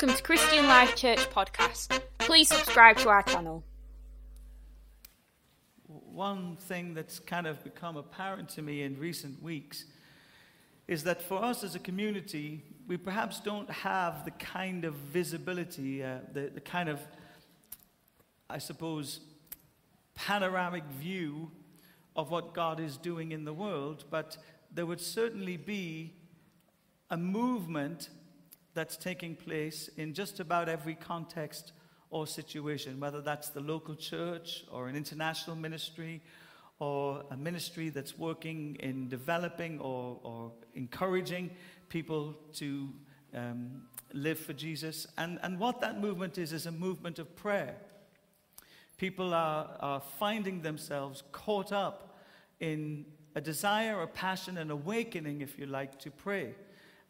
Welcome to Christian Life Church podcast. Please subscribe to our channel. One thing that's kind of become apparent to me in recent weeks is that for us as a community, we perhaps don't have the kind of visibility, the kind of, I suppose, panoramic view of what God is doing in the world, but there would certainly be a movement that's taking place in just about every context or situation, whether that's the local church or an international ministry or a ministry that's working in developing or encouraging people to live for Jesus. And what that movement is a movement of prayer. People are finding themselves caught up in a desire, a passion, an awakening, if you like, to pray.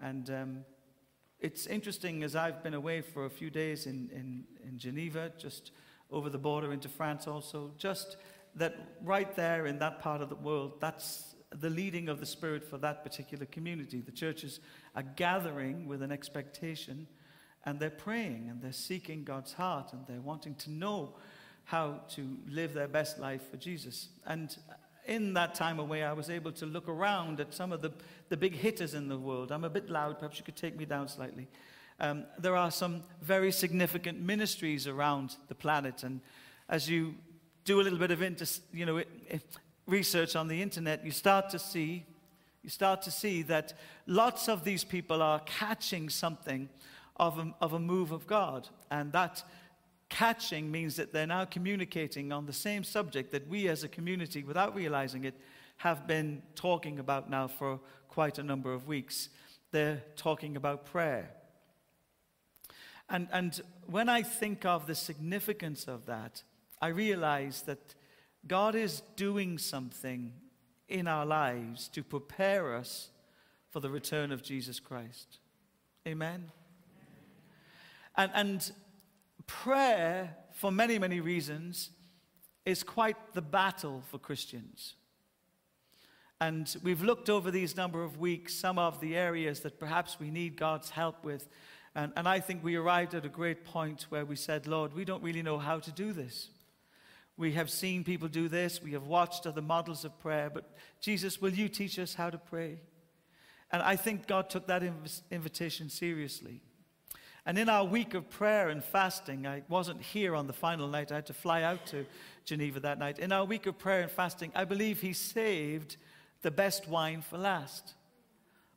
And it's interesting, as I've been away for a few days in Geneva, just over the border into France also, just that right there in that part of the world, that's the leading of the Spirit for that particular community. The churches are gathering with an expectation, and they're praying, and they're seeking God's heart, and they're wanting to know how to live their best life for Jesus. And in that time away, I was able to look around at some of the big hitters in the world. I'm a bit loud, perhaps you could take me down slightly. There are some very significant ministries around the planet, and as you do a little bit of research on the internet, you start to see that lots of these people are catching something of a move of God, and that catching means that they're now communicating on the same subject that we as a community, without realizing it, have been talking about now for quite a number of weeks. They're talking about prayer. And when I think of the significance of that, I realize that God is doing something in our lives to prepare us for the return of Jesus Christ. Amen? And prayer, for many, many reasons, is quite the battle for Christians. And we've looked over these number of weeks, some of the areas that perhaps we need God's help with. And I think we arrived at a great point where we said, Lord, we don't really know how to do this. We have seen people do this. We have watched other models of prayer. But Jesus, will you teach us how to pray? And I think God took that invitation seriously. And in our week of prayer and fasting, I wasn't here on the final night. I had to fly out to Geneva that night. In our week of prayer and fasting, I believe he saved the best wine for last.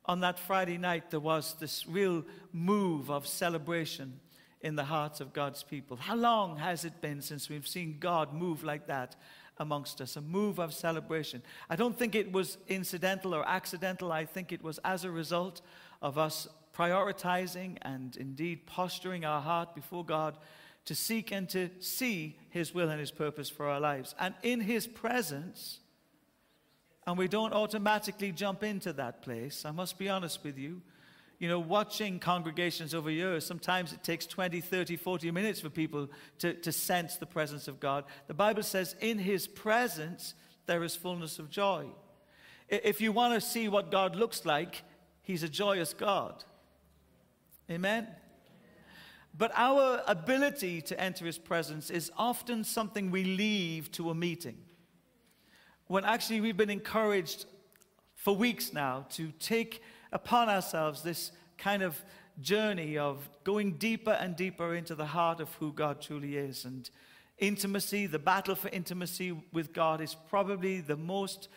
On that Friday night, there was this real move of celebration in the hearts of God's people. How long has it been since we've seen God move like that amongst us? A move of celebration. I don't think it was incidental or accidental. I think it was as a result of us prioritizing and indeed posturing our heart before God to seek and to see his will and his purpose for our lives. And in his presence, and we don't automatically jump into that place, I must be honest with you, watching congregations over years, sometimes it takes 20, 30, 40 minutes for people to sense the presence of God. The Bible says in his presence there is fullness of joy. If you want to see what God looks like, he's a joyous God. Amen? But our ability to enter his presence is often something we leave to a meeting, when actually we've been encouraged for weeks now to take upon ourselves this kind of journey of going deeper and deeper into the heart of who God truly is. And intimacy, the battle for intimacy with God, is probably the most,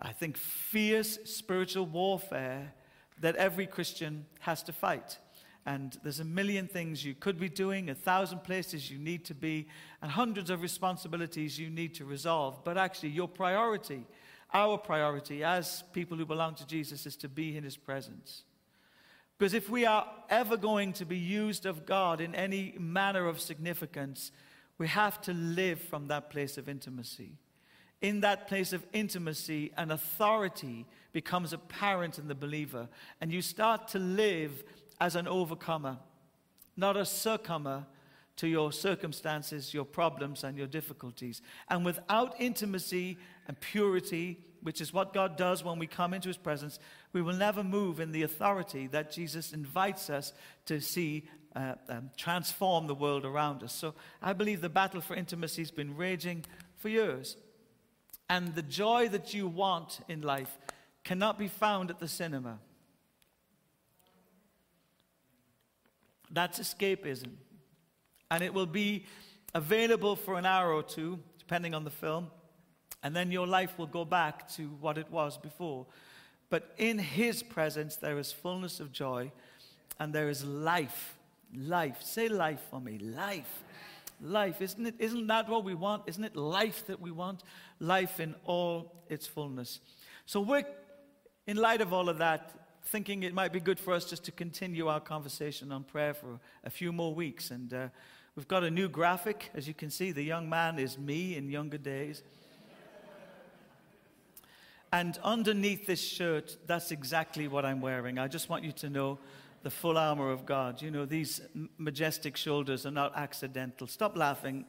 I think, fierce spiritual warfare that every Christian has to fight. And there's a million things you could be doing, 1,000 places you need to be, and hundreds of responsibilities you need to resolve. But actually, your priority, our priority as people who belong to Jesus, is to be in his presence. Because if we are ever going to be used of God in any manner of significance, we have to live from that place of intimacy. In that place of intimacy, an authority becomes apparent in the believer, and you start to live as an overcomer, not a succumber to your circumstances, your problems, and your difficulties. And without intimacy and purity, which is what God does when we come into his presence, we will never move in the authority that Jesus invites us to see transform the world around us. So I believe the battle for intimacy has been raging for years. And the joy that you want in life cannot be found at the cinema. That's escapism. And it will be available for an hour or two, depending on the film, and then your life will go back to what it was before. But in his presence, there is fullness of joy, and there is life. Life. Say life for me. Life. Life. Isn't that what we want? Isn't it life that we want? Life in all its fullness. So we're, in light of all of that, thinking it might be good for us just to continue our conversation on prayer for a few more weeks. And we've got a new graphic. As you can see, the young man is me in younger days. And underneath this shirt, that's exactly what I'm wearing. I just want you to know the full armor of God. You know, these majestic shoulders are not accidental. Stop laughing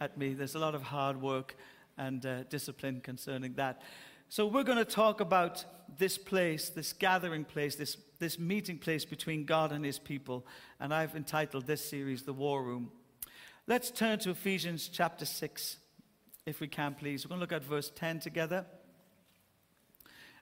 at me. There's a lot of hard work and discipline concerning that. So we're going to talk about this place, this gathering place, this meeting place between God and his people. And I've entitled this series, The War Room. Let's turn to Ephesians chapter 6, if we can, please. We're going to look at verse 10 together.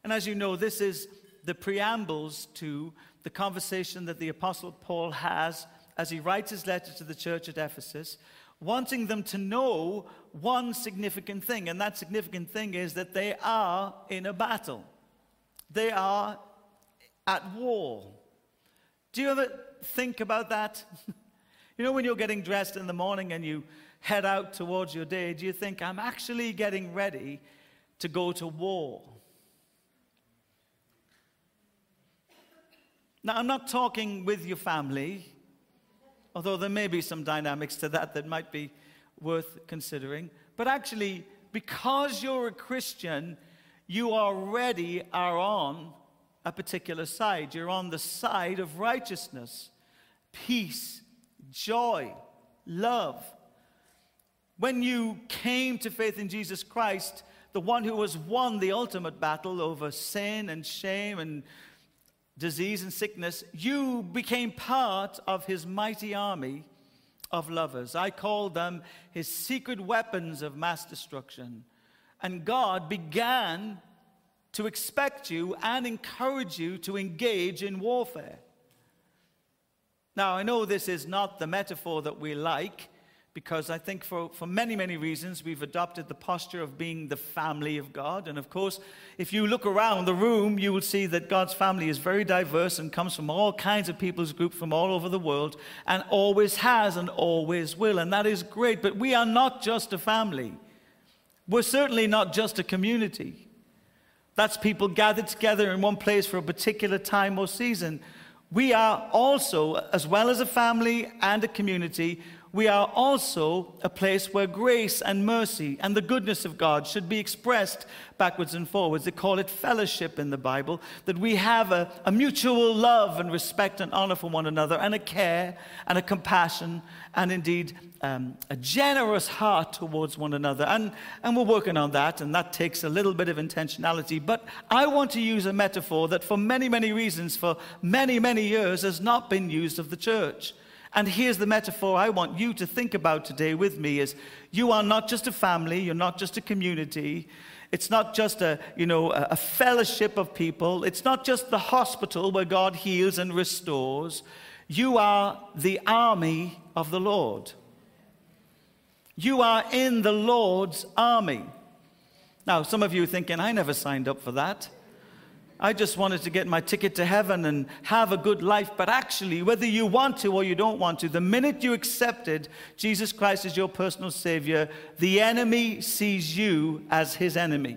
And as you know, this is the preambles to the conversation that the Apostle Paul has as he writes his letter to the church at Ephesus, wanting them to know one significant thing, and that significant thing is that they are in a battle. They are at war. Do you ever think about that? You know, when you're getting dressed in the morning and you head out towards your day, do you think, I'm actually getting ready to go to war? Now, I'm not talking with your family, although there may be some dynamics to that that might be worth considering. But actually, because you're a Christian, you already are on a particular side. You're on the side of righteousness, peace, joy, love. When you came to faith in Jesus Christ, the one who has won the ultimate battle over sin and shame and disease and sickness, you became part of his mighty army of lovers. I call them his secret weapons of mass destruction. And God began to expect you and encourage you to engage in warfare. Now, I know this is not the metaphor that we like, because I think for many, many reasons, we've adopted the posture of being the family of God. And of course, if you look around the room, you will see that God's family is very diverse and comes from all kinds of people's groups from all over the world, and always has and always will. And that is great, but we are not just a family. We're certainly not just a community. That's people gathered together in one place for a particular time or season. We are also, as well as a family and a community, we are also a place where grace and mercy and the goodness of God should be expressed backwards and forwards. They call it fellowship in the Bible, that we have a mutual love and respect and honor for one another, and a care and a compassion, and indeed a generous heart towards one another. And we're working on that, and that takes a little bit of intentionality. But I want to use a metaphor that for many, many reasons, for many, many years has not been used of the church. And here's the metaphor I want you to think about today with me is, you are not just a family, you're not just a community, it's not just a fellowship of people, it's not just the hospital where God heals and restores. You are the army of the Lord. You are in the Lord's army. Now, some of you are thinking, I never signed up for that. I just wanted to get my ticket to heaven and have a good life. But actually, whether you want to or you don't want to, the minute you accepted Jesus Christ as your personal Savior, the enemy sees you as his enemy.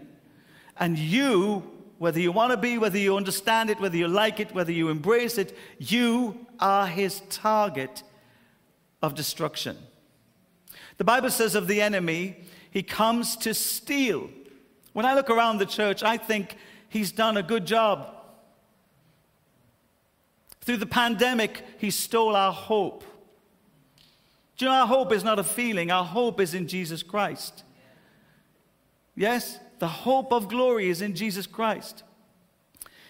And you, whether you want to be, whether you understand it, whether you like it, whether you embrace it, you are his target of destruction. The Bible says of the enemy, he comes to steal. When I look around the church, I think, he's done a good job. Through the pandemic, he stole our hope. Do you know, our hope is not a feeling. Our hope is in Jesus Christ. Yes, the hope of glory is in Jesus Christ.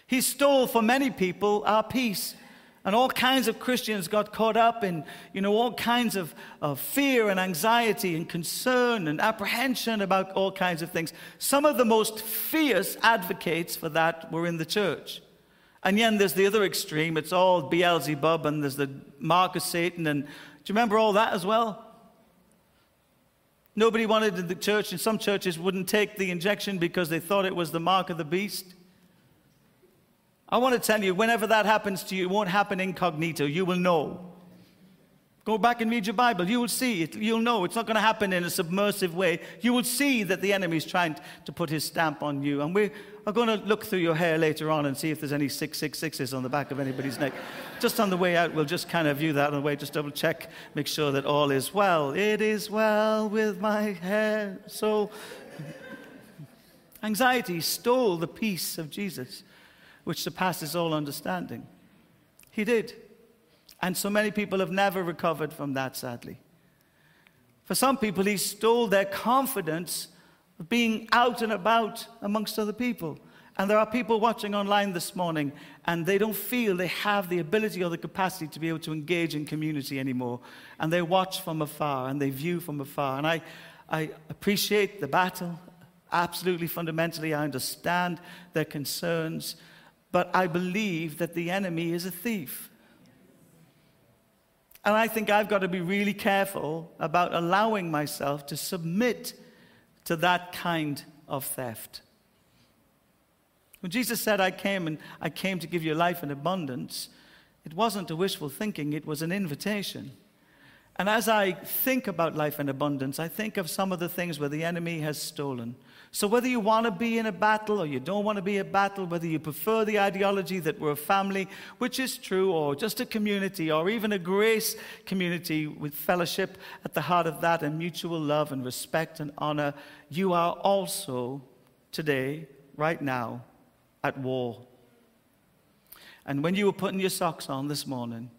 He stole for many people our peace. And all kinds of Christians got caught up in, you know, all kinds of fear and anxiety and concern and apprehension about all kinds of things. Some of the most fierce advocates for that were in the church. And then there's the other extreme. It's all Beelzebub and there's the mark of Satan. And do you remember all that as well? Nobody wanted in the church, and some churches wouldn't take the injection because they thought it was the mark of the beast. I want to tell you, whenever that happens to you, it won't happen incognito. You will know. Go back and read your Bible. You will see it. You'll know. It's not going to happen in a submersive way. You will see that the enemy is trying to put his stamp on you. And we are going to look through your hair later on and see if there's any 666s on the back of anybody's neck. Just on the way out, we'll just kind of view that on the way. Just double check, make sure that all is well. It is well with my hair. So anxiety stole the peace of Jesus, which surpasses all understanding. He did. And so many people have never recovered from that, sadly. For some people, he stole their confidence of being out and about amongst other people. And there are people watching online this morning, and they don't feel they have the ability or the capacity to be able to engage in community anymore. And they watch from afar, and they view from afar. And I appreciate the battle. Absolutely, fundamentally, I understand their concerns. But I believe that the enemy is a thief. And I think I've got to be really careful about allowing myself to submit to that kind of theft. When Jesus said, I came to give you life in abundance, it wasn't a wishful thinking, it was an invitation. And as I think about life in abundance, I think of some of the things where the enemy has stolen. So whether you want to be in a battle or you don't want to be in a battle, whether you prefer the ideology that we're a family, which is true, or just a community, or even a grace community with fellowship at the heart of that and mutual love and respect and honor, you are also today, right now, at war. And when you were putting your socks on this morning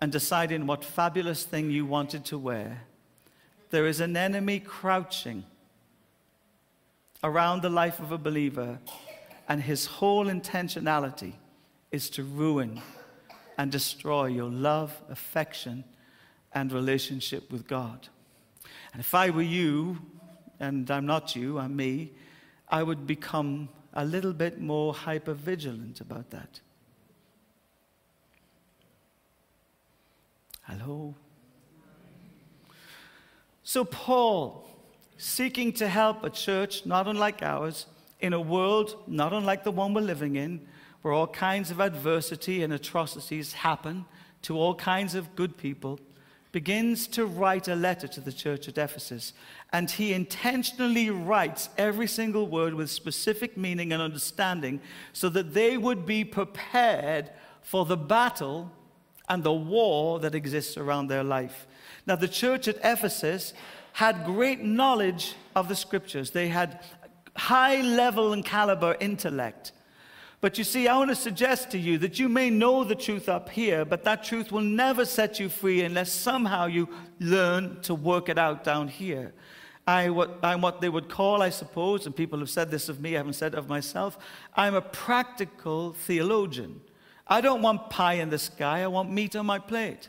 and deciding what fabulous thing you wanted to wear, there is an enemy crouching around the life of a believer, and his whole intentionality is to ruin and destroy your love, affection, and relationship with God. And if I were you, and I'm not you, I'm me, I would become a little bit more hyper-vigilant about that. Hello? So Paul, seeking to help a church not unlike ours, in a world not unlike the one we're living in, where all kinds of adversity and atrocities happen to all kinds of good people, begins to write a letter to the church at Ephesus. And he intentionally writes every single word with specific meaning and understanding so that they would be prepared for the battle and the war that exists around their life. Now, the church at Ephesus had great knowledge of the scriptures. They had high level and caliber intellect. But you see, I want to suggest to you that you may know the truth up here, but that truth will never set you free unless somehow you learn to work it out down here. I'm what they would call, I suppose, and people have said this of me, I haven't said it of myself, I'm a practical theologian. I don't want pie in the sky, I want meat on my plate.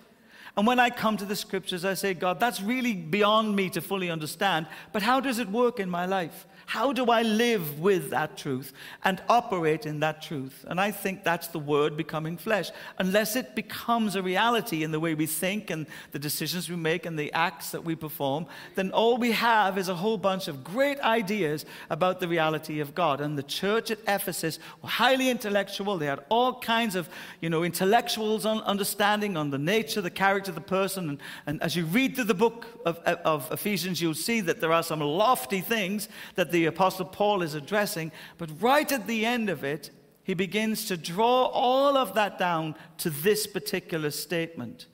And when I come to the scriptures, I say, God, that's really beyond me to fully understand, but how does it work in my life? How do I live with that truth and operate in that truth? And I think that's the word becoming flesh. Unless it becomes a reality in the way we think and the decisions we make and the acts that we perform, then all we have is a whole bunch of great ideas about the reality of God. And the church at Ephesus were highly intellectual. They had all kinds of, intellectuals on understanding on the nature, the character of the person. And as you read through the book of Ephesians, you'll see that there are some lofty things that the Apostle Paul is addressing, but right at the end of it, he begins to draw all of that down to this particular statement.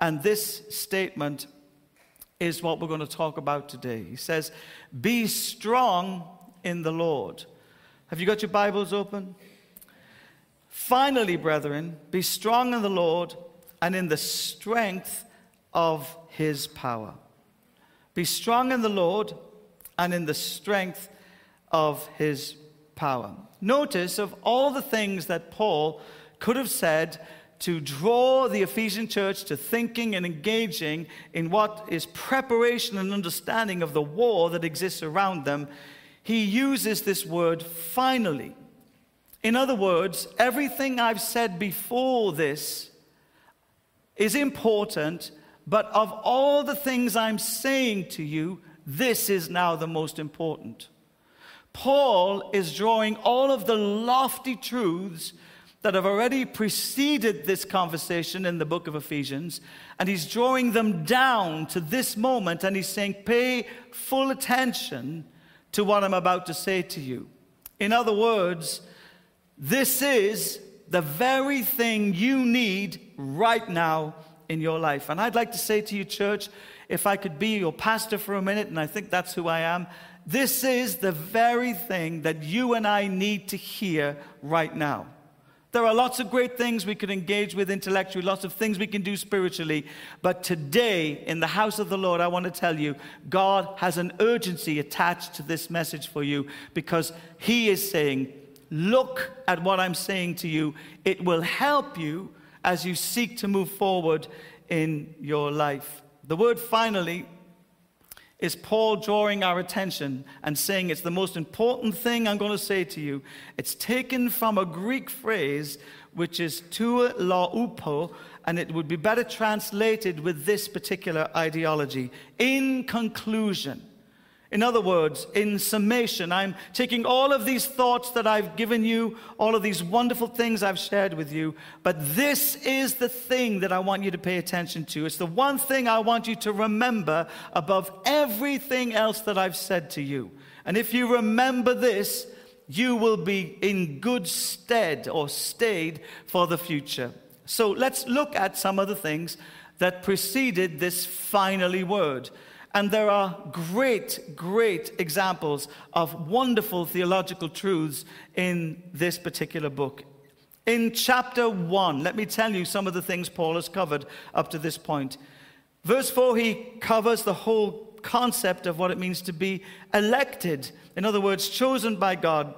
And this statement is what we're going to talk about today. He says, be strong in the Lord. Have you got your Bibles open? Finally, brethren, be strong in the Lord and in the strength of his power. Be strong in the Lord and in the strength of his power. Notice, of all the things that Paul could have said to draw the Ephesian church to thinking and engaging in what is preparation and understanding of the war that exists around them, he uses this word finally. In other words, everything I've said before this is important, but of all the things I'm saying to you, this is now the most important. Paul is drawing all of the lofty truths that have already preceded this conversation in the book of Ephesians, and he's drawing them down to this moment, and he's saying, pay full attention to what I'm about to say to you. In other words, this is the very thing you need right now in your life. And I'd like to say to you, church, if I could be your pastor for a minute, and I think that's who I am, this is the very thing that you and I need to hear right now. There are lots of great things we could engage with intellectually, lots of things we can do spiritually. But today, in the house of the Lord, I want to tell you, God has an urgency attached to this message for you, because he is saying, look at what I'm saying to you. It will help you as you seek to move forward in your life. The word finally is Paul drawing our attention and saying it's the most important thing I'm going to say to you. It's taken from a Greek phrase, which is tou laoupo, and it would be better translated with this particular ideology: in conclusion. In other words, in summation, I'm taking all of these thoughts that I've given you, all of these wonderful things I've shared with you, but this is the thing that I want you to pay attention to. It's the one thing I want you to remember above everything else that I've said to you. And if you remember this, you will be in good stead or stayed for the future. So let's look at some of the things that preceded this finally word. And there are great, great examples of wonderful theological truths in this particular book. In chapter 1, let me tell you some of the things Paul has covered up to this point. Verse 4, he covers the whole concept of what it means to be elected. In other words, chosen by God.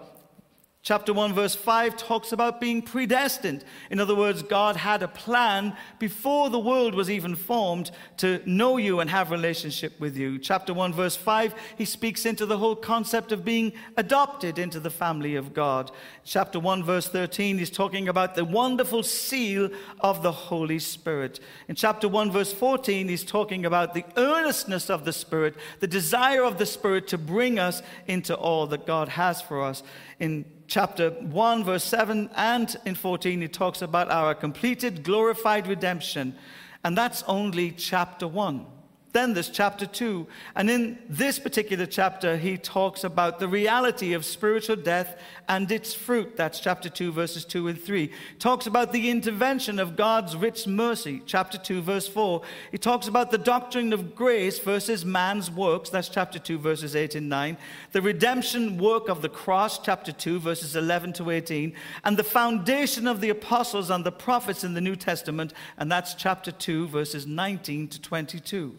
Chapter 1, verse 5 talks about being predestined. In other words, God had a plan before the world was even formed to know you and have relationship with you. Chapter 1, verse 5, he speaks into the whole concept of being adopted into the family of God. Chapter 1, verse 13, he's talking about the wonderful seal of the Holy Spirit. In chapter 1, verse 14, he's talking about the earnestness of the Spirit, the desire of the Spirit to bring us into all that God has for us. In chapter 1, verse 7 and in 14, it talks about our completed, glorified redemption. And that's only chapter 1. Then there's chapter 2. And in this particular chapter, he talks about the reality of spiritual death and its fruit. That's chapter 2, verses 2 and 3. Talks about the intervention of God's rich mercy. Chapter 2, verse 4. He talks about the doctrine of grace versus man's works. That's chapter 2, verses 8 and 9. The redemption work of the cross. Chapter 2, verses 11 to 18. And the foundation of the apostles and the prophets in the New Testament. And that's chapter 2, verses 19 to 22.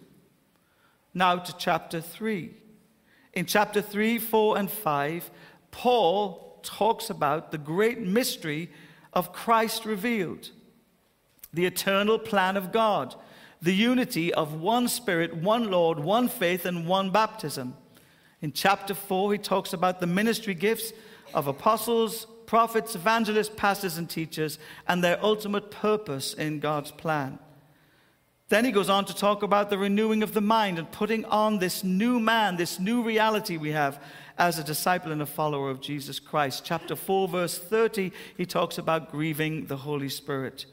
Now to chapter 3. In chapter 3, 4, and 5, Paul talks about the great mystery of Christ revealed, the eternal plan of God, the unity of one Spirit, one Lord, one faith, and one baptism. In chapter 4, he talks about the ministry gifts of apostles, prophets, evangelists, pastors, and teachers, and their ultimate purpose in God's plan. Then he goes on to talk about the renewing of the mind and putting on this new man, this new reality we have as a disciple and a follower of Jesus Christ. Chapter 4, verse 30, he talks about grieving the Holy Spirit.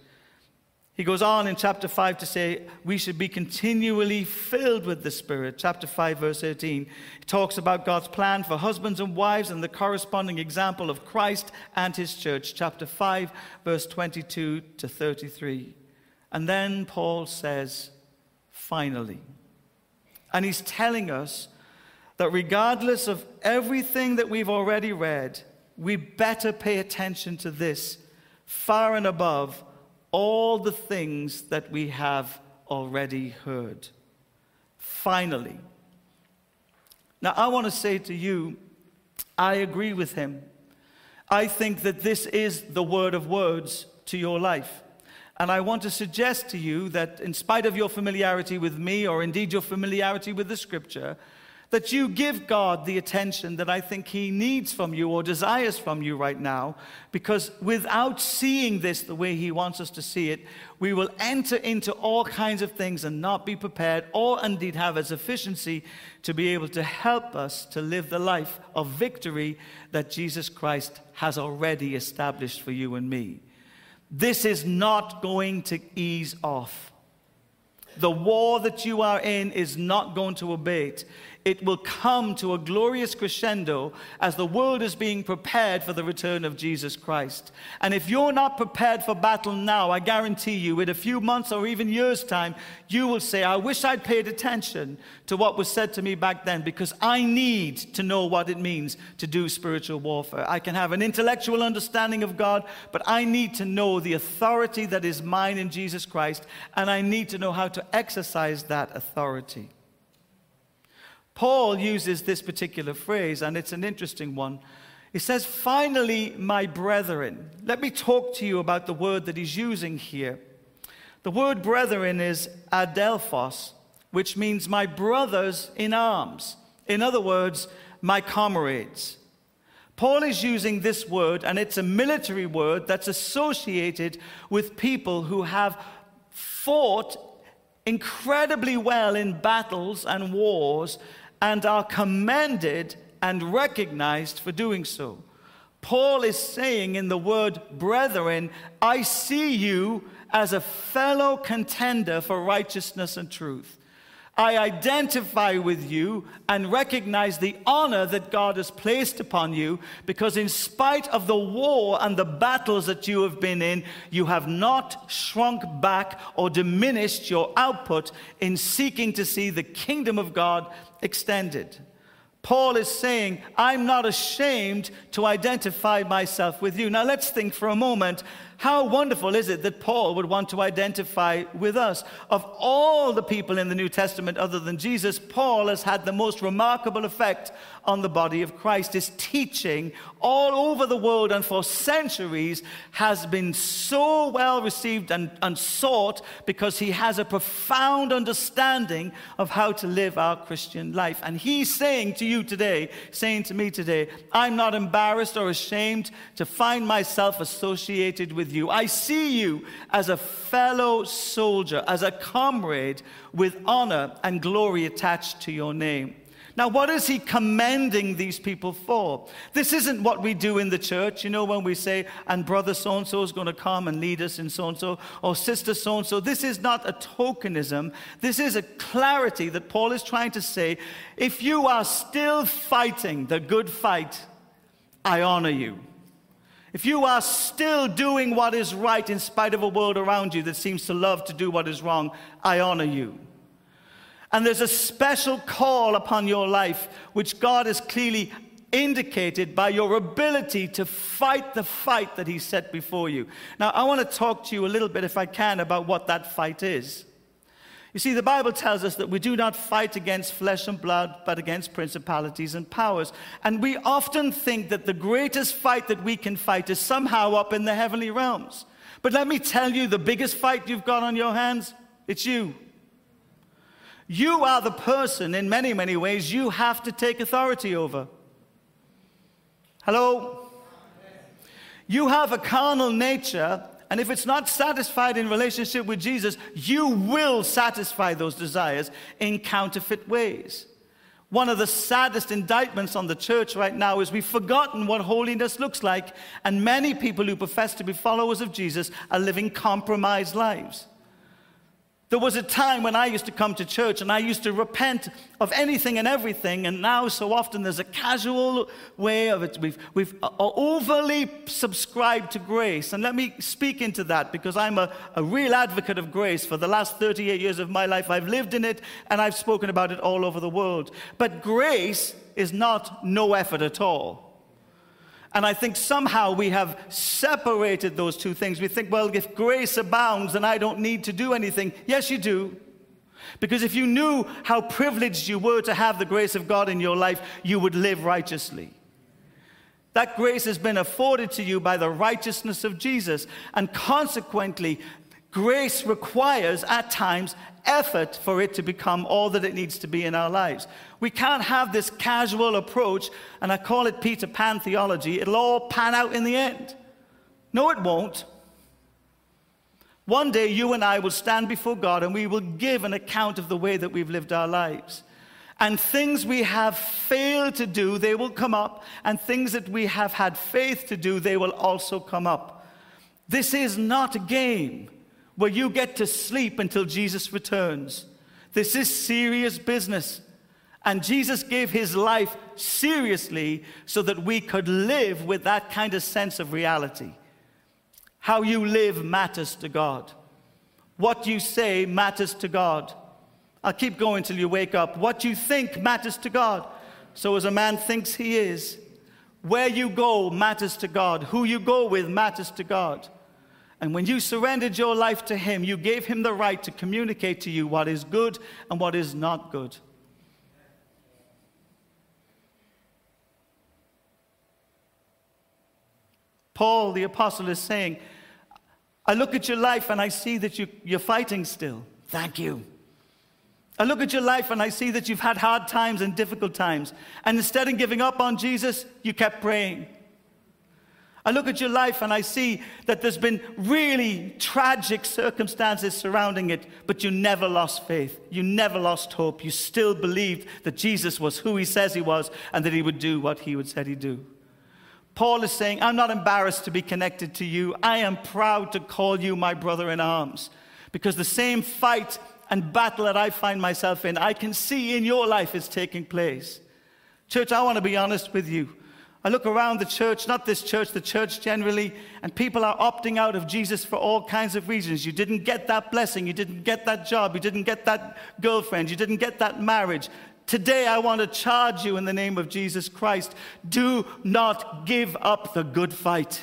He goes on in chapter 5 to say we should be continually filled with the Spirit. Chapter 5, verse 18, he talks about God's plan for husbands and wives and the corresponding example of Christ and his church. Chapter 5, verse 22 to 33. And then Paul says, finally. And he's telling us that regardless of everything that we've already read, we better pay attention to this far and above all the things that we have already heard. Finally. Now, I want to say to you, I agree with him. I think that this is the word of words to your life. And I want to suggest to you that in spite of your familiarity with me, or indeed your familiarity with the scripture, that you give God the attention that I think he needs from you or desires from you right now, because without seeing this the way he wants us to see it, we will enter into all kinds of things and not be prepared or indeed have a sufficiency to be able to help us to live the life of victory that Jesus Christ has already established for you and me. This is not going to ease off. The war that you are in is not going to abate. It will come to a glorious crescendo as the world is being prepared for the return of Jesus Christ. And if you're not prepared for battle now, I guarantee you, in a few months or even years' time, you will say, I wish I'd paid attention to what was said to me back then, because I need to know what it means to do spiritual warfare. I can have an intellectual understanding of God, but I need to know the authority that is mine in Jesus Christ, and I need to know how to exercise that authority. Paul uses this particular phrase, and it's an interesting one. He says, finally, my brethren. Let me talk to you about the word that he's using here. The word brethren is adelphos, which means my brothers in arms. In other words, my comrades. Paul is using this word, and it's a military word that's associated with people who have fought incredibly well in battles and wars, and are commended and recognized for doing so. Paul is saying in the word brethren, I see you as a fellow contender for righteousness and truth. I identify with you and recognize the honor that God has placed upon you, because in spite of the war and the battles that you have been in, you have not shrunk back or diminished your output in seeking to see the kingdom of God extended. Paul is saying, I'm not ashamed to identify myself with you. Now let's think for a moment, how wonderful is it that Paul would want to identify with us? Of all the people in the New Testament other than Jesus, Paul has had the most remarkable effect on the body of Christ. His teaching all over the world and for centuries has been so well received and sought, because he has a profound understanding of how to live our Christian life. And he's saying to you today, saying to me today, I'm not embarrassed or ashamed to find myself associated with you. I see you as a fellow soldier, as a comrade with honor and glory attached to your name. Now, what is he commending these people for? This isn't what we do in the church, you know, when we say, and brother so-and-so is going to come and lead us in so-and-so, or sister so-and-so. This is not a tokenism. This is a clarity that Paul is trying to say, if you are still fighting the good fight, I honor you. If you are still doing what is right in spite of a world around you that seems to love to do what is wrong, I honor you. And there's a special call upon your life, which God has clearly indicated by your ability to fight the fight that he set before you. Now, I want to talk to you a little bit, if I can, about what that fight is. You see, the Bible tells us that we do not fight against flesh and blood, but against principalities and powers. And we often think that the greatest fight that we can fight is somehow up in the heavenly realms. But let me tell you, the biggest fight you've got on your hands, it's you. You are the person, in many, many ways, you have to take authority over. Hello? You have a carnal nature, and if it's not satisfied in relationship with Jesus, you will satisfy those desires in counterfeit ways. One of the saddest indictments on the church right now is we've forgotten what holiness looks like, and many people who profess to be followers of Jesus are living compromised lives. There was a time when I used to come to church and I used to repent of anything and everything, and now so often there's a casual way of it. We've overly subscribed to grace, and let me speak into that, because I'm a real advocate of grace. For the last 38 years of my life, I've lived in it and I've spoken about it all over the world. But grace is not no effort at all. And I think somehow we have separated those two things. We think, well, if grace abounds, then I don't need to do anything. Yes, you do. Because if you knew how privileged you were to have the grace of God in your life, you would live righteously. That grace has been afforded to you by the righteousness of Jesus. And consequently, grace requires, at times, effort for it to become all that it needs to be in our lives. We can't have this casual approach, and I call it Peter Pan theology. It'll all pan out in the end. No, it won't. One day, you and I will stand before God, and we will give an account of the way that we've lived our lives. And things we have failed to do, they will come up, and things that we have had faith to do, they will also come up. This is not a game where you get to sleep until Jesus returns. This is serious business. And Jesus gave his life seriously so that we could live with that kind of sense of reality. How you live matters to God. What you say matters to God. I'll keep going till you wake up. What you think matters to God. So as a man thinks he is, where you go matters to God. Who you go with matters to God. And when you surrendered your life to him, you gave him the right to communicate to you what is good and what is not good. Paul, the apostle, is saying, I look at your life and I see that you're fighting still. Thank you. I look at your life and I see that you've had hard times and difficult times. And instead of giving up on Jesus, you kept praying. I look at your life and I see that there's been really tragic circumstances surrounding it, but you never lost faith. You never lost hope. You still believed that Jesus was who he says he was and that he would do what he said he'd do. Paul is saying, I'm not embarrassed to be connected to you. I am proud to call you my brother in arms, because the same fight and battle that I find myself in, I can see in your life is taking place. Church, I want to be honest with you. I look around the church, not this church, the church generally, and people are opting out of Jesus for all kinds of reasons. You didn't get that blessing. You didn't get that job. You didn't get that girlfriend. You didn't get that marriage. Today, I want to charge you in the name of Jesus Christ. Do not give up the good fight.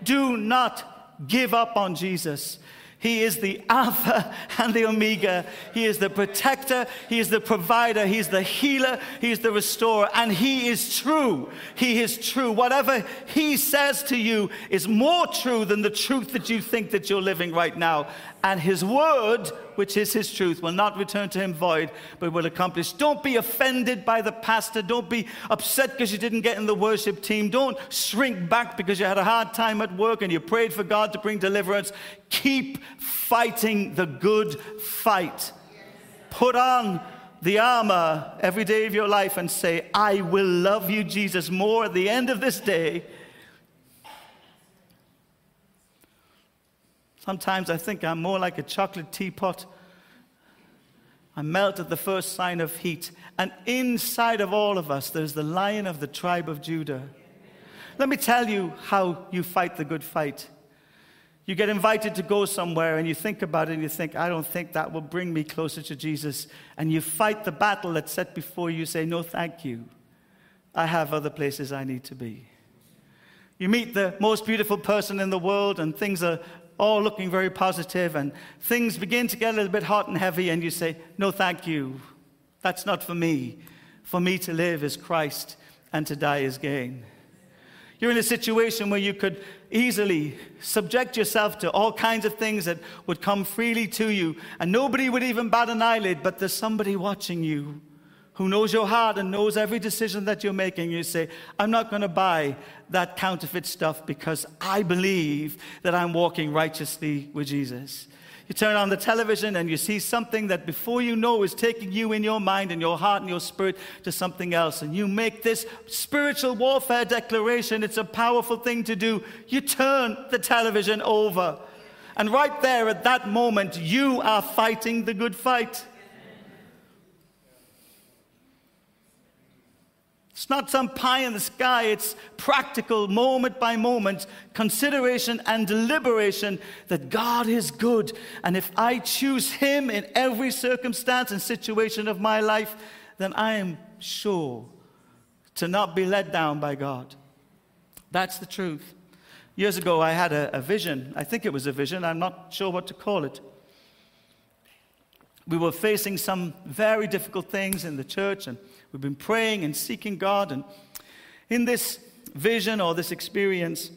Do not give up on Jesus. He is the Alpha and the Omega. He is the protector. He is the provider. He is the healer. He is the restorer. And he is true. He is true. Whatever he says to you is more true than the truth that you think that you're living right now. And his word, which is his truth, will not return to him void, but will accomplish. Don't be offended by the pastor. Don't be upset because you didn't get in the worship team. Don't shrink back because you had a hard time at work and you prayed for God to bring deliverance. Keep fighting the good fight. Put on the armor every day of your life and say, I will love you, Jesus, more at the end of this day. Sometimes I think I'm more like a chocolate teapot. I melt at the first sign of heat. And inside of all of us, there's the Lion of the tribe of Judah. Let me tell you how you fight the good fight. You get invited to go somewhere and you think about it and you think, I don't think that will bring me closer to Jesus. And you fight the battle that's set before you. You say, no, thank you. I have other places I need to be. You meet the most beautiful person in the world and things are all looking very positive, and things begin to get a little bit hot and heavy, and you say, no, thank you. That's not for me. For me to live is Christ, and to die is gain. You're in a situation where you could easily subject yourself to all kinds of things that would come freely to you, and nobody would even bat an eyelid, but there's somebody watching you who knows your heart and knows every decision that you're making. You say, I'm not going to buy that counterfeit stuff because I believe that I'm walking righteously with Jesus. You turn on the television and you see something that before you know is taking you in your mind and your heart and your spirit to something else. And you make this spiritual warfare declaration. It's a powerful thing to do. You turn the television over. And right there at that moment, you are fighting the good fight. It's not some pie in the sky. It's practical, moment by moment, consideration and deliberation that God is good. And if I choose him in every circumstance and situation of my life, then I am sure to not be let down by God. That's the truth. Years ago, I had a vision. I think it was a vision. I'm not sure what to call it. We were facing some very difficult things in the church, and we've been praying and seeking God. And in this vision or this experience,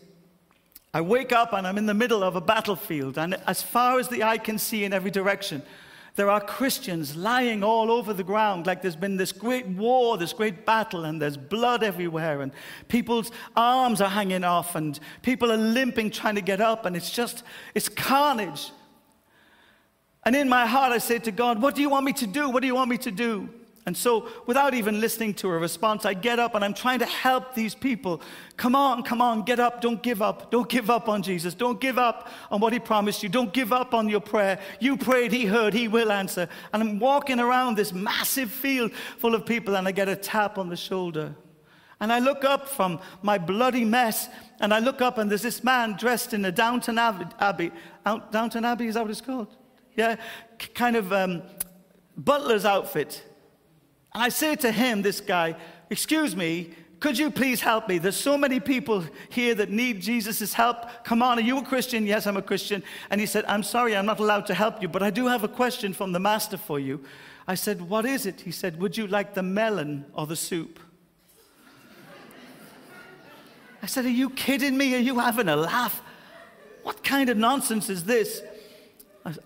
I wake up and I'm in the middle of a battlefield, and as far as the eye can see in every direction, there are Christians lying all over the ground, like there's been this great war, this great battle, and there's blood everywhere, and people's arms are hanging off, and people are limping, trying to get up, and it's carnage. And in my heart I say to God, what do you want me to do? What do you want me to do? And so, without even listening to a response, I get up and I'm trying to help these people. Come on, get up. Don't give up. Don't give up on Jesus. Don't give up on what he promised you. Don't give up on your prayer. You prayed, he heard, he will answer. And I'm walking around this massive field full of people, and I get a tap on the shoulder. And I look up from my bloody mess, and I look up, and there's this man dressed in a Downton Abbey. Downton Abbey, is that what it's called? Yeah, kind of butler's outfit. And I say to him, this guy, excuse me, could you please help me? There's so many people here that need Jesus' help. Come on, are you a Christian? Yes, I'm a Christian. And he said, I'm sorry, I'm not allowed to help you, but I do have a question from the master for you. I said, what is it? He said, would you like the melon or the soup? I said, are you kidding me? Are you having a laugh? What kind of nonsense is this?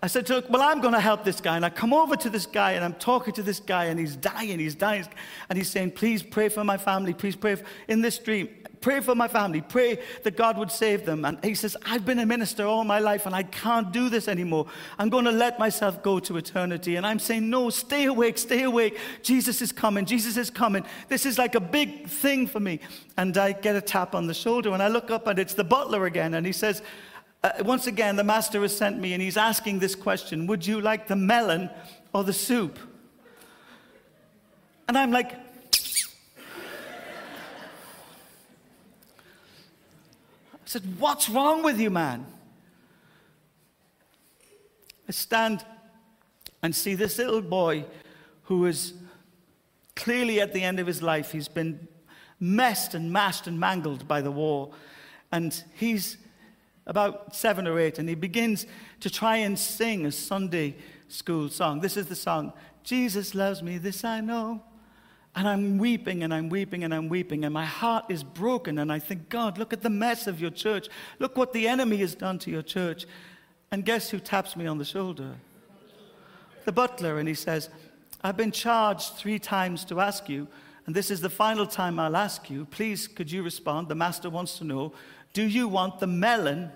I said to him, well, I'm going to help this guy. And I come over to this guy, and I'm talking to this guy, and he's dying. And he's saying, please pray for my family. Please pray in this dream. Pray for my family. Pray that God would save them. And he says, I've been a minister all my life, and I can't do this anymore. I'm going to let myself go to eternity. And I'm saying, no, stay awake, stay awake. Jesus is coming. Jesus is coming. This is like a big thing for me. And I get a tap on the shoulder, and I look up, and it's the butler again. And he says, once again, the master has sent me, and he's asking this question, would you like the melon or the soup? And I'm like, I said, what's wrong with you, man? I stand and see this little boy who is clearly at the end of his life. He's been messed and mashed and mangled by the war, and he's about 7 or 8, and he begins to try and sing a Sunday school song. This is the song, Jesus loves me, this I know. And I'm weeping, and I'm weeping, and I'm weeping, and my heart is broken, and I think, God, look at the mess of your church. Look what the enemy has done to your church. And guess who taps me on the shoulder? The butler, and he says, I've been charged 3 times to ask you, and this is the final time I'll ask you. Please, could you respond? The master wants to know, do you want the melon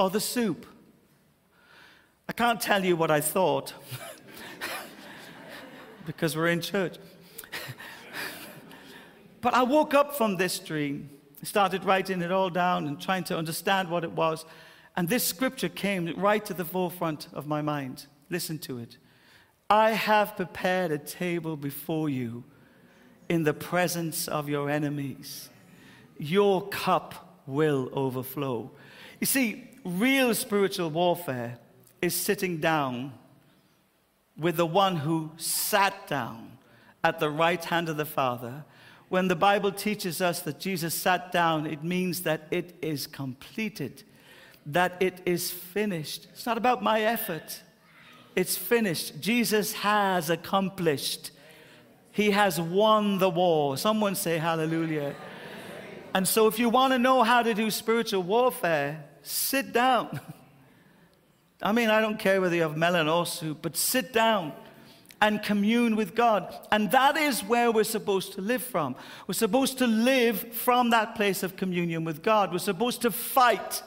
or the soup? I can't tell you what I thought because we're in church. But I woke up from this dream, started writing it all down and trying to understand what it was. And this scripture came right to the forefront of my mind. Listen to it. I have prepared a table before you in the presence of your enemies. Your cup will overflow. You see, real spiritual warfare is sitting down with the one who sat down at the right hand of the Father. When the Bible teaches us that Jesus sat down, it means that it is completed, that it is finished. It's not about my effort. It's finished. Jesus has accomplished. He has won the war. Someone say hallelujah. And so if you want to know how to do spiritual warfare, sit down. I mean, I don't care whether you have melon or soup, but sit down and commune with God. And that is where we're supposed to live from. We're supposed to live from that place of communion with God. We're supposed to fight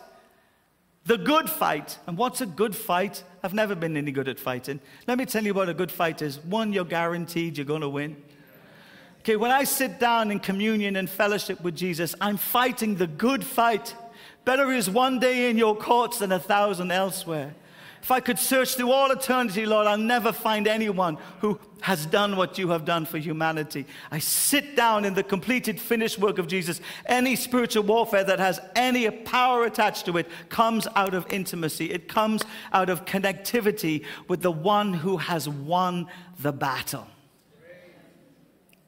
the good fight. And what's a good fight? I've never been any good at fighting. Let me tell you what a good fight is. 1, you're guaranteed you're going to win. Okay, when I sit down in communion and fellowship with Jesus, I'm fighting the good fight. Better is one day in your courts than 1,000 elsewhere. If I could search through all eternity, Lord, I'll never find anyone who has done what you have done for humanity. I sit down in the completed, finished work of Jesus. Any spiritual warfare that has any power attached to it comes out of intimacy. It comes out of connectivity with the one who has won the battle.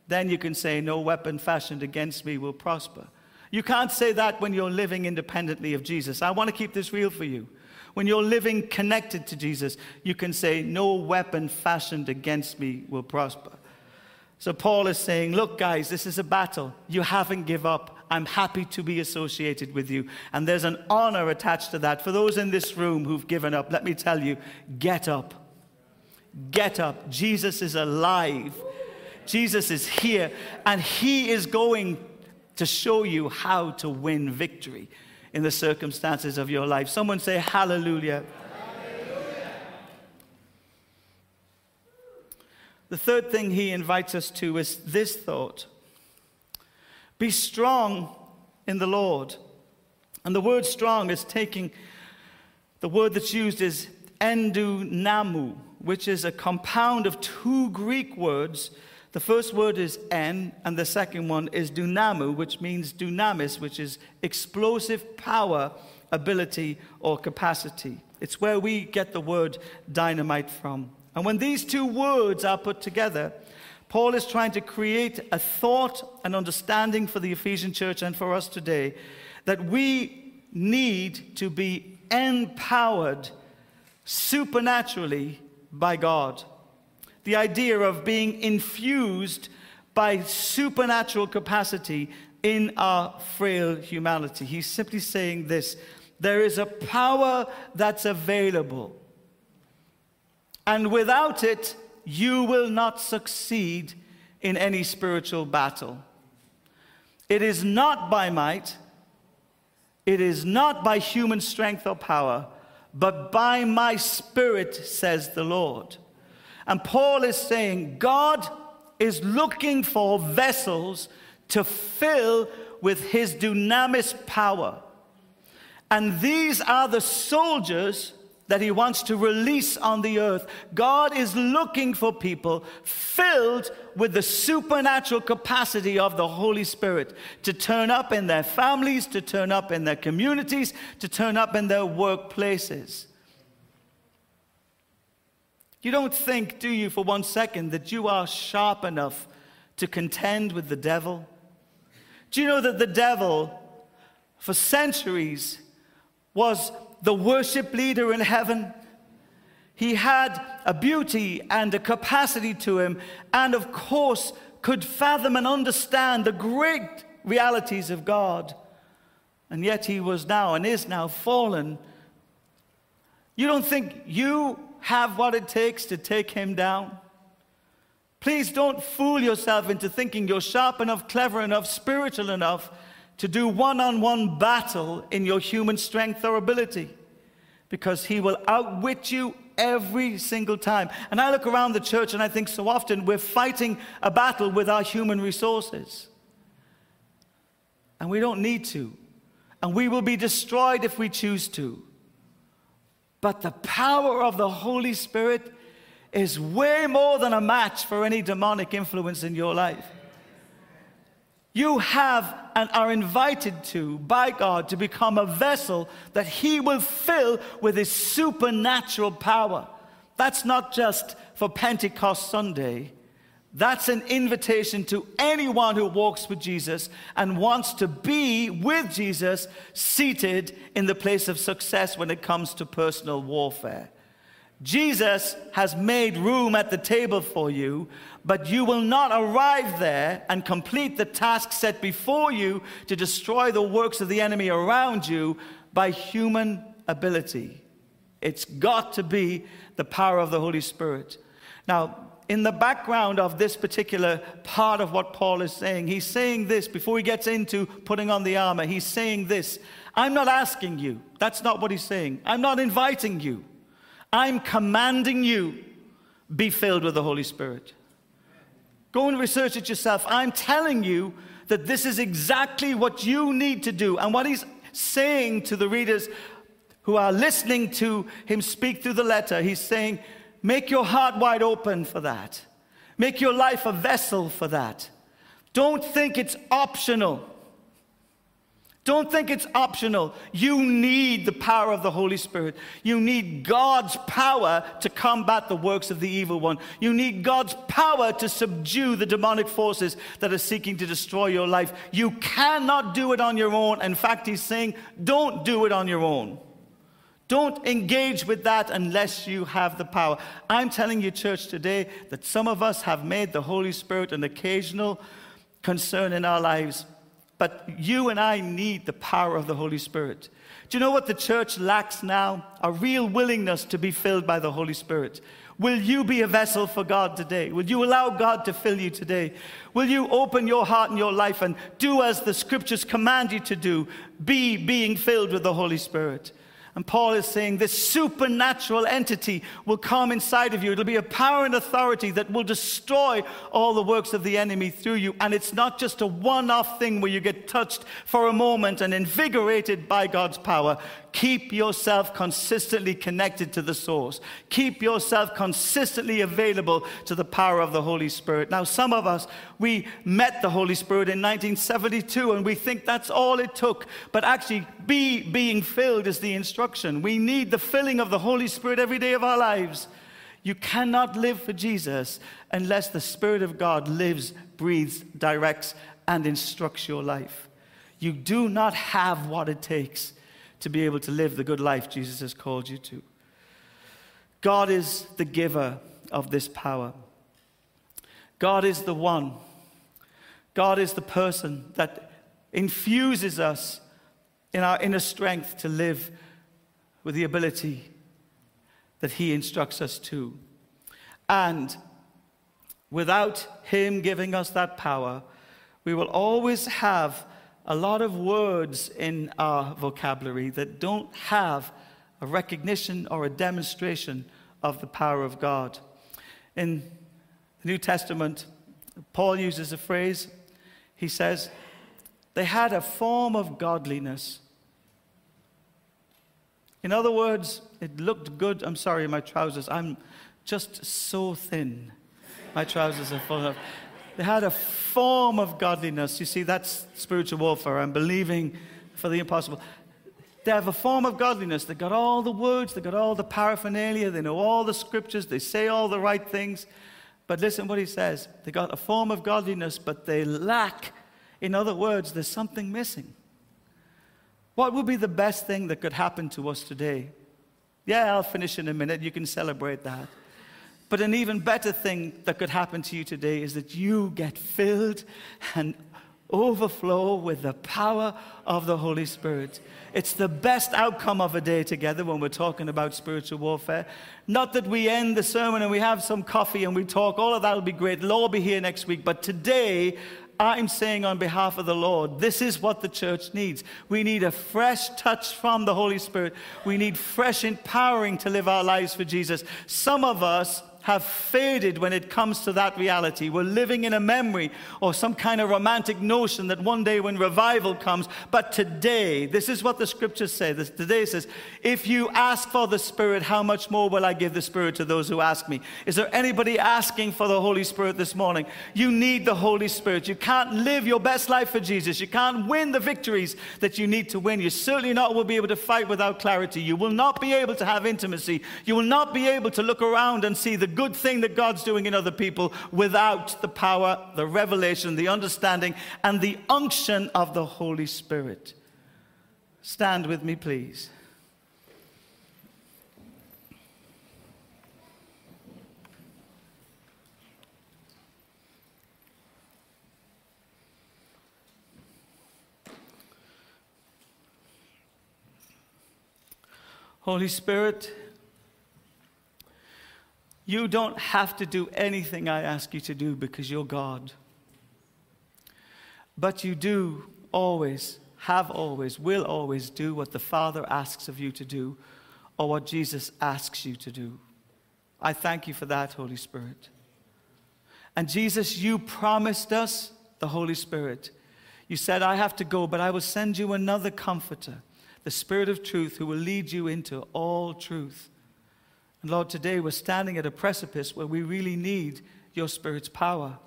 Then you can say, no weapon fashioned against me will prosper. You can't say that when you're living independently of Jesus. I want to keep this real for you. When you're living connected to Jesus, you can say, no weapon fashioned against me will prosper. So Paul is saying, look, guys, this is a battle. You haven't given up. I'm happy to be associated with you. And there's an honor attached to that. For those in this room who've given up, let me tell you, get up. Get up. Jesus is alive. Jesus is here. And he is going to show you how to win victory in the circumstances of your life. Someone say hallelujah. Hallelujah. The third thing he invites us to is this thought. Be strong in the Lord. And the word strong is taking, the word that's used is endunamu, which is a compound of two Greek words. The first word is en, and the second one is dunamu, which means dunamis, which is explosive power, ability, or capacity. It's where we get the word dynamite from. And when these two words are put together, Paul is trying to create a thought and understanding for the Ephesian church and for us today that we need to be empowered supernaturally by God. The idea of being infused by supernatural capacity in our frail humanity. He's simply saying this: there is a power that's available, and without it, you will not succeed in any spiritual battle. It is not by might, it is not by human strength or power, but by my Spirit, says the Lord. And Paul is saying God is looking for vessels to fill with his dunamis power. And these are the soldiers that he wants to release on the earth. God is looking for people filled with the supernatural capacity of the Holy Spirit to turn up in their families, to turn up in their communities, to turn up in their workplaces. You don't think, do you, for one second, that you are sharp enough to contend with the devil? Do you know that the devil, for centuries, was the worship leader in heaven? He had a beauty and a capacity to him, and of course could fathom and understand the great realities of God. And yet he was now and is now fallen. You don't think you have what it takes to take him down? Please don't fool yourself into thinking you're sharp enough, clever enough, spiritual enough to do one-on-one battle in your human strength or ability, because he will outwit you every single time. And I look around the church and I think so often we're fighting a battle with our human resources. And we don't need to. And we will be destroyed if we choose to. But the power of the Holy Spirit is way more than a match for any demonic influence in your life. You have and are invited to, by God, to become a vessel that he will fill with his supernatural power. That's not just for Pentecost Sunday. That's an invitation to anyone who walks with Jesus and wants to be with Jesus, seated in the place of success when it comes to personal warfare. Jesus has made room at the table for you, but you will not arrive there and complete the task set before you to destroy the works of the enemy around you by human ability. It's got to be the power of the Holy Spirit. Now, in the background of this particular part of what Paul is saying, he's saying this before he gets into putting on the armor. He's saying this: I'm not asking you. That's not what he's saying. I'm not inviting you. I'm commanding you, be filled with the Holy Spirit. Go and research it yourself. I'm telling you that this is exactly what you need to do. And what he's saying to the readers who are listening to him speak through the letter, he's saying, make your heart wide open for that. Make your life a vessel for that. Don't think it's optional. Don't think it's optional. You need the power of the Holy Spirit. You need God's power to combat the works of the evil one. You need God's power to subdue the demonic forces that are seeking to destroy your life. You cannot do it on your own. In fact, he's saying, don't do it on your own. Don't engage with that unless you have the power. I'm telling you, church, today that some of us have made the Holy Spirit an occasional concern in our lives. But you and I need the power of the Holy Spirit. Do you know what the church lacks now? A real willingness to be filled by the Holy Spirit. Will you be a vessel for God today? Will you allow God to fill you today? Will you open your heart and your life and do as the Scriptures command you to do? Be being filled with the Holy Spirit. And Paul is saying this supernatural entity will come inside of you. It'll be a power and authority that will destroy all the works of the enemy through you. And it's not just a one-off thing where you get touched for a moment and invigorated by God's power. Keep yourself consistently connected to the source. Keep yourself consistently available to the power of the Holy Spirit. Now, some of us, we met the Holy Spirit in 1972, and we think that's all it took. But actually, being filled is the instruction. We need the filling of the Holy Spirit every day of our lives. You cannot live for Jesus unless the Spirit of God lives, breathes, directs, and instructs your life. You do not have what it takes to be able to live the good life Jesus has called you to. God is the giver of this power. God is the one. God is the person that infuses us in our inner strength to live with the ability that he instructs us to. And without him giving us that power, we will always have a lot of words in our vocabulary that don't have a recognition or a demonstration of the power of God. In the New Testament, Paul uses a phrase. He says, they had a form of godliness. In other words, it looked good. I'm sorry, my trousers. I'm just so thin. My trousers are full of... They had a form of godliness. You see, that's spiritual warfare. I'm believing for the impossible. They have a form of godliness. They got all the words. They got all the paraphernalia. They know all the scriptures. They say all the right things. But listen what he says. They got a form of godliness, but they lack. In other words, there's something missing. What would be the best thing that could happen to us today? Yeah, I'll finish in a minute. You can celebrate that. But an even better thing that could happen to you today is that you get filled and overflow with the power of the Holy Spirit. It's the best outcome of a day together when we're talking about spiritual warfare. Not that we end the sermon and we have some coffee and we talk. All of that will be great. It'll all be here next week. But today, I'm saying on behalf of the Lord, this is what the church needs. We need a fresh touch from the Holy Spirit. We need fresh empowering to live our lives for Jesus. Some of us have faded when it comes to that reality. We're living in a memory or some kind of romantic notion that one day when revival comes. But today, this is what the scriptures say. Today it says, if you ask for the Spirit, how much more will I give the Spirit to those who ask me? Is there anybody asking for the Holy Spirit this morning? You need the Holy Spirit. You can't live your best life for Jesus. You can't win the victories that you need to win. You certainly not will be able to fight without clarity. You will not be able to have intimacy. You will not be able to look around and see the good thing that God's doing in other people without the power, the revelation, the understanding, and the unction of the Holy Spirit. Stand with me, please. Holy Spirit, you don't have to do anything I ask you to do because you're God. But you do always, have always, will always do what the Father asks of you to do or what Jesus asks you to do. I thank you for that, Holy Spirit. And Jesus, you promised us the Holy Spirit. You said, I have to go, but I will send you another comforter, the Spirit of truth who will lead you into all truth. And Lord, today we're standing at a precipice where we really need your Spirit's power.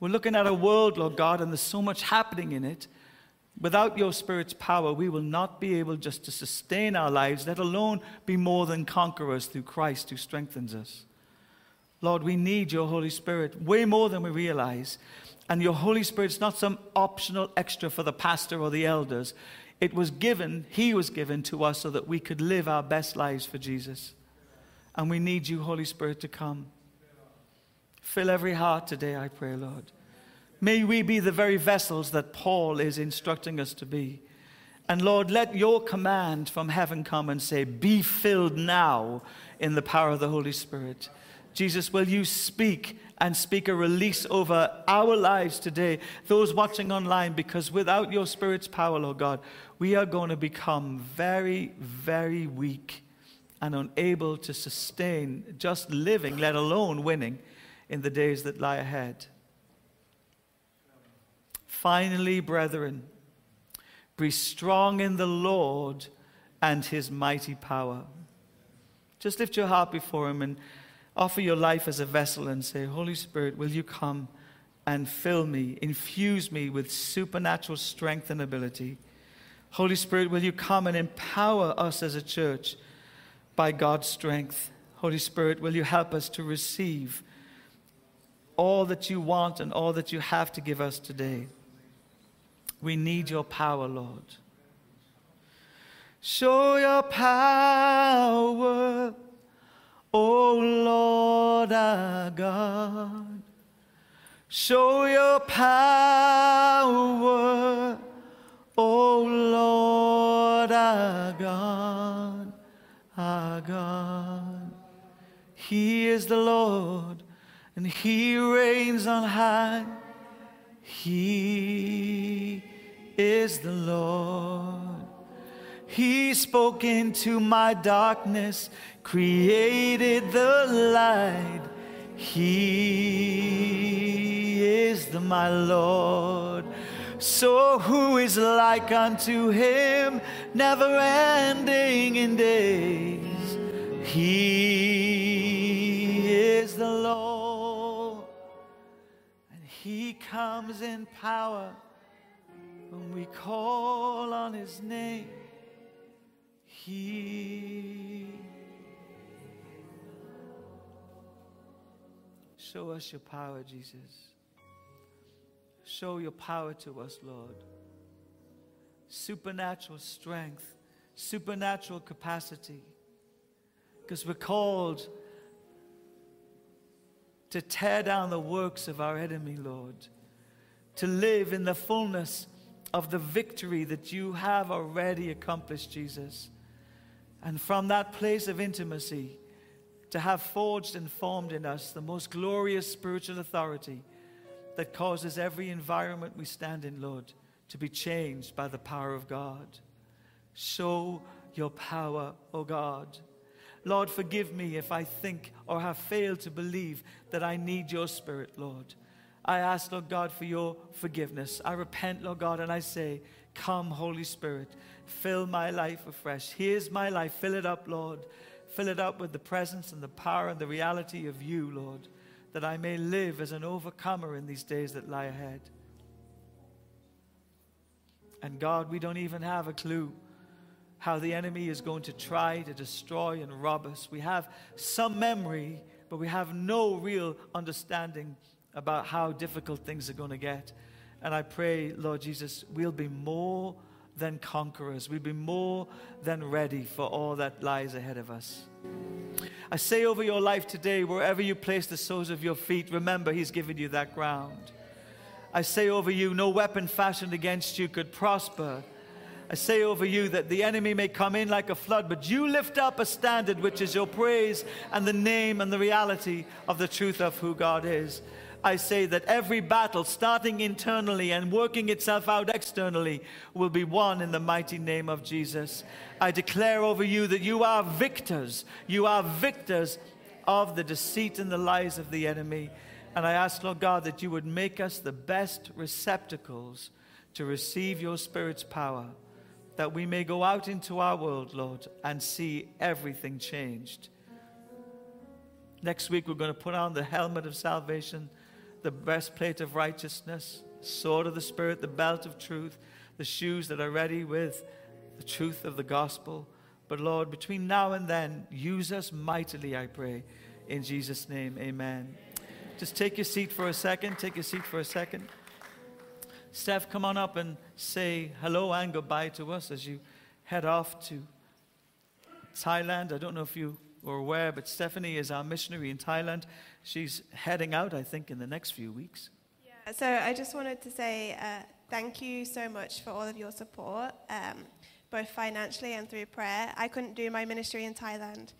We're looking at a world, Lord God, and there's so much happening in it Without your Spirit's power, we will not be able just to sustain our lives, let alone be more than conquerors through Christ who strengthens us. Lord, we need your Holy Spirit way more than we realize. And your Holy Spirit's not some optional extra for the pastor or the elders. It was given, he was given to us so that we could live our best lives for Jesus. And we need you, Holy Spirit, to come. Fill every heart today, I pray, Lord. May we be the very vessels that Paul is instructing us to be. And Lord, let your command from heaven come and say, be filled now in the power of the Holy Spirit. Jesus, will you speak and speak a release over our lives today, those watching online, because without your Spirit's power, Lord God, we are going to become very, very weak and unable to sustain just living, let alone winning, in the days that lie ahead. Finally, brethren, be strong in the Lord and his mighty power. Just lift your heart before him and offer your life as a vessel and say, Holy Spirit, will you come and fill me, infuse me with supernatural strength and ability. Holy Spirit, will you come and empower us as a church by God's strength. Holy Spirit, will you help us to receive all that you want and all that you have to give us today. We need your power, Lord. Show your power, O Lord our God. Show your power, O Lord our God. He is the Lord, and he reigns on high. He is the Lord. He spoke into my darkness, created the light. He is my Lord. So who is like unto him, never ending in days? He is the Lord, and he comes in power when we call on his name. Show us your power, Jesus. Show your power to us, Lord. Supernatural strength, supernatural capacity. Because we're called to tear down the works of our enemy, Lord. To live in the fullness of the victory that you have already accomplished, Jesus. And from that place of intimacy, to have forged and formed in us the most glorious spiritual authority that causes every environment we stand in, Lord, to be changed by the power of God. Show your power, O God. Lord, forgive me if I think or have failed to believe that I need your Spirit, Lord. I ask, Lord God, for your forgiveness. I repent, Lord God, and I say, come, Holy Spirit, fill my life afresh. Here's my life. Fill it up, Lord. Fill it up with the presence and the power and the reality of you, Lord, that I may live as an overcomer in these days that lie ahead. And God, we don't even have a clue how the enemy is going to try to destroy and rob us. We have some memory, but we have no real understanding about how difficult things are going to get. And I pray, Lord Jesus, we'll be more than conquerors. We'll be more than ready for all that lies ahead of us. I say over your life today, wherever you place the soles of your feet, remember he's given you that ground. I say over you, no weapon fashioned against you could prosper. I say over you that the enemy may come in like a flood, but you lift up a standard which is your praise and the name and the reality of the truth of who God is. I say that every battle, starting internally and working itself out externally, will be won in the mighty name of Jesus. I declare over you that you are victors. You are victors of the deceit and the lies of the enemy. And I ask, Lord God, that you would make us the best receptacles to receive your Spirit's power, that we may go out into our world, Lord, and see everything changed. Next week, we're going to put on the helmet of salvation, the breastplate of righteousness, sword of the Spirit, the belt of truth, the shoes that are ready with the truth of the gospel. But Lord, between now and then, use us mightily, I pray. In Jesus' name, amen. Just take your seat for a second. Take your seat for a second. Steph, come on up and say hello and goodbye to us as you head off to Thailand. I don't know if you were aware, but Stephanie is our missionary in Thailand. She's heading out, I think, in the next few weeks. Yeah, so I just wanted to say thank you so much for all of your support, both financially and through prayer. I couldn't do my ministry in Thailand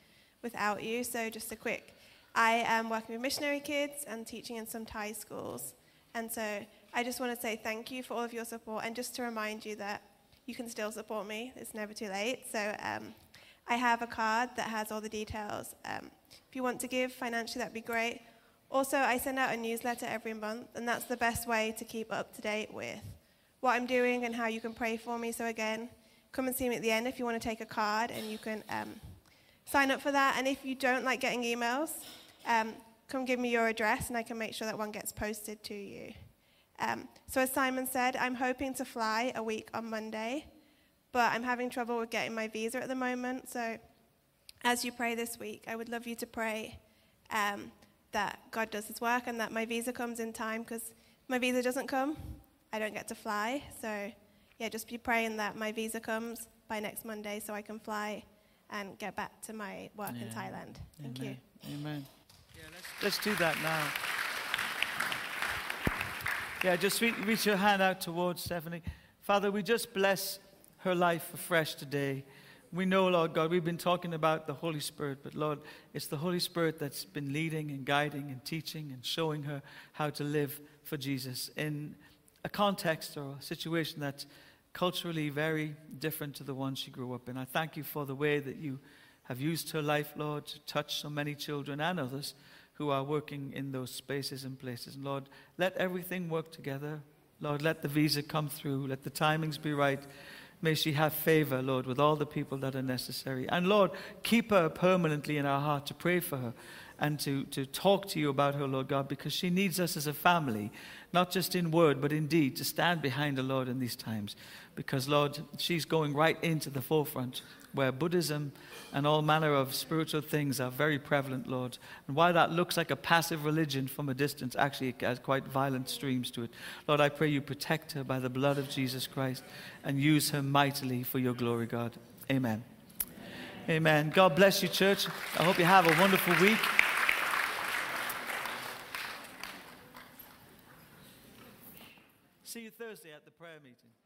without you, so just a quick... I am working with missionary kids and teaching in some Thai schools. And so I just want to say thank you for all of your support, and just to remind you that you can still support me. It's never too late. So I have a card that has all the details. If you want to give financially, that'd be great. Also, I send out a newsletter every month, and that's the best way to keep up to date with what I'm doing and how you can pray for me. So again, come and see me at the end if you want to take a card, and you can sign up for that. And if you don't like getting emails, come give me your address and I can make sure that one gets posted to you. So as Simon said, I'm hoping to fly a week on Monday, but I'm having trouble with getting my visa at the moment. So as you pray this week, I would love you to pray that God does his work and that my visa comes in time, because if my visa doesn't come, I don't get to fly. So yeah, just be praying that my visa comes by next Monday so I can fly and get back to my work in Thailand. Thank you. Amen. Yeah, let's do that now. Yeah, just reach your hand out towards Stephanie. Father, we just bless her life afresh today. We know, Lord God, we've been talking about the Holy Spirit, but Lord, it's the Holy Spirit that's been leading and guiding and teaching and showing her how to live for Jesus in a context or a situation that's culturally very different to the one she grew up in. I thank you for the way that you have used her life, Lord, to touch so many children and others who are working in those spaces and places. And Lord, let everything work together. Lord, let the visa come through. Let the timings be right. May she have favor, Lord, with all the people that are necessary. And Lord, keep her permanently in our heart to pray for her and to talk to you about her, Lord God, because she needs us as a family, not just in word, but in deed, to stand behind the Lord in these times. Because, Lord, she's going right into the forefront where Buddhism and all manner of spiritual things are very prevalent, Lord. And while that looks like a passive religion from a distance, actually it has quite violent streams to it. Lord, I pray you protect her by the blood of Jesus Christ and use her mightily for your glory, God. Amen. Amen. Amen. God bless you, church. I hope you have a wonderful week. See you Thursday at the prayer meeting.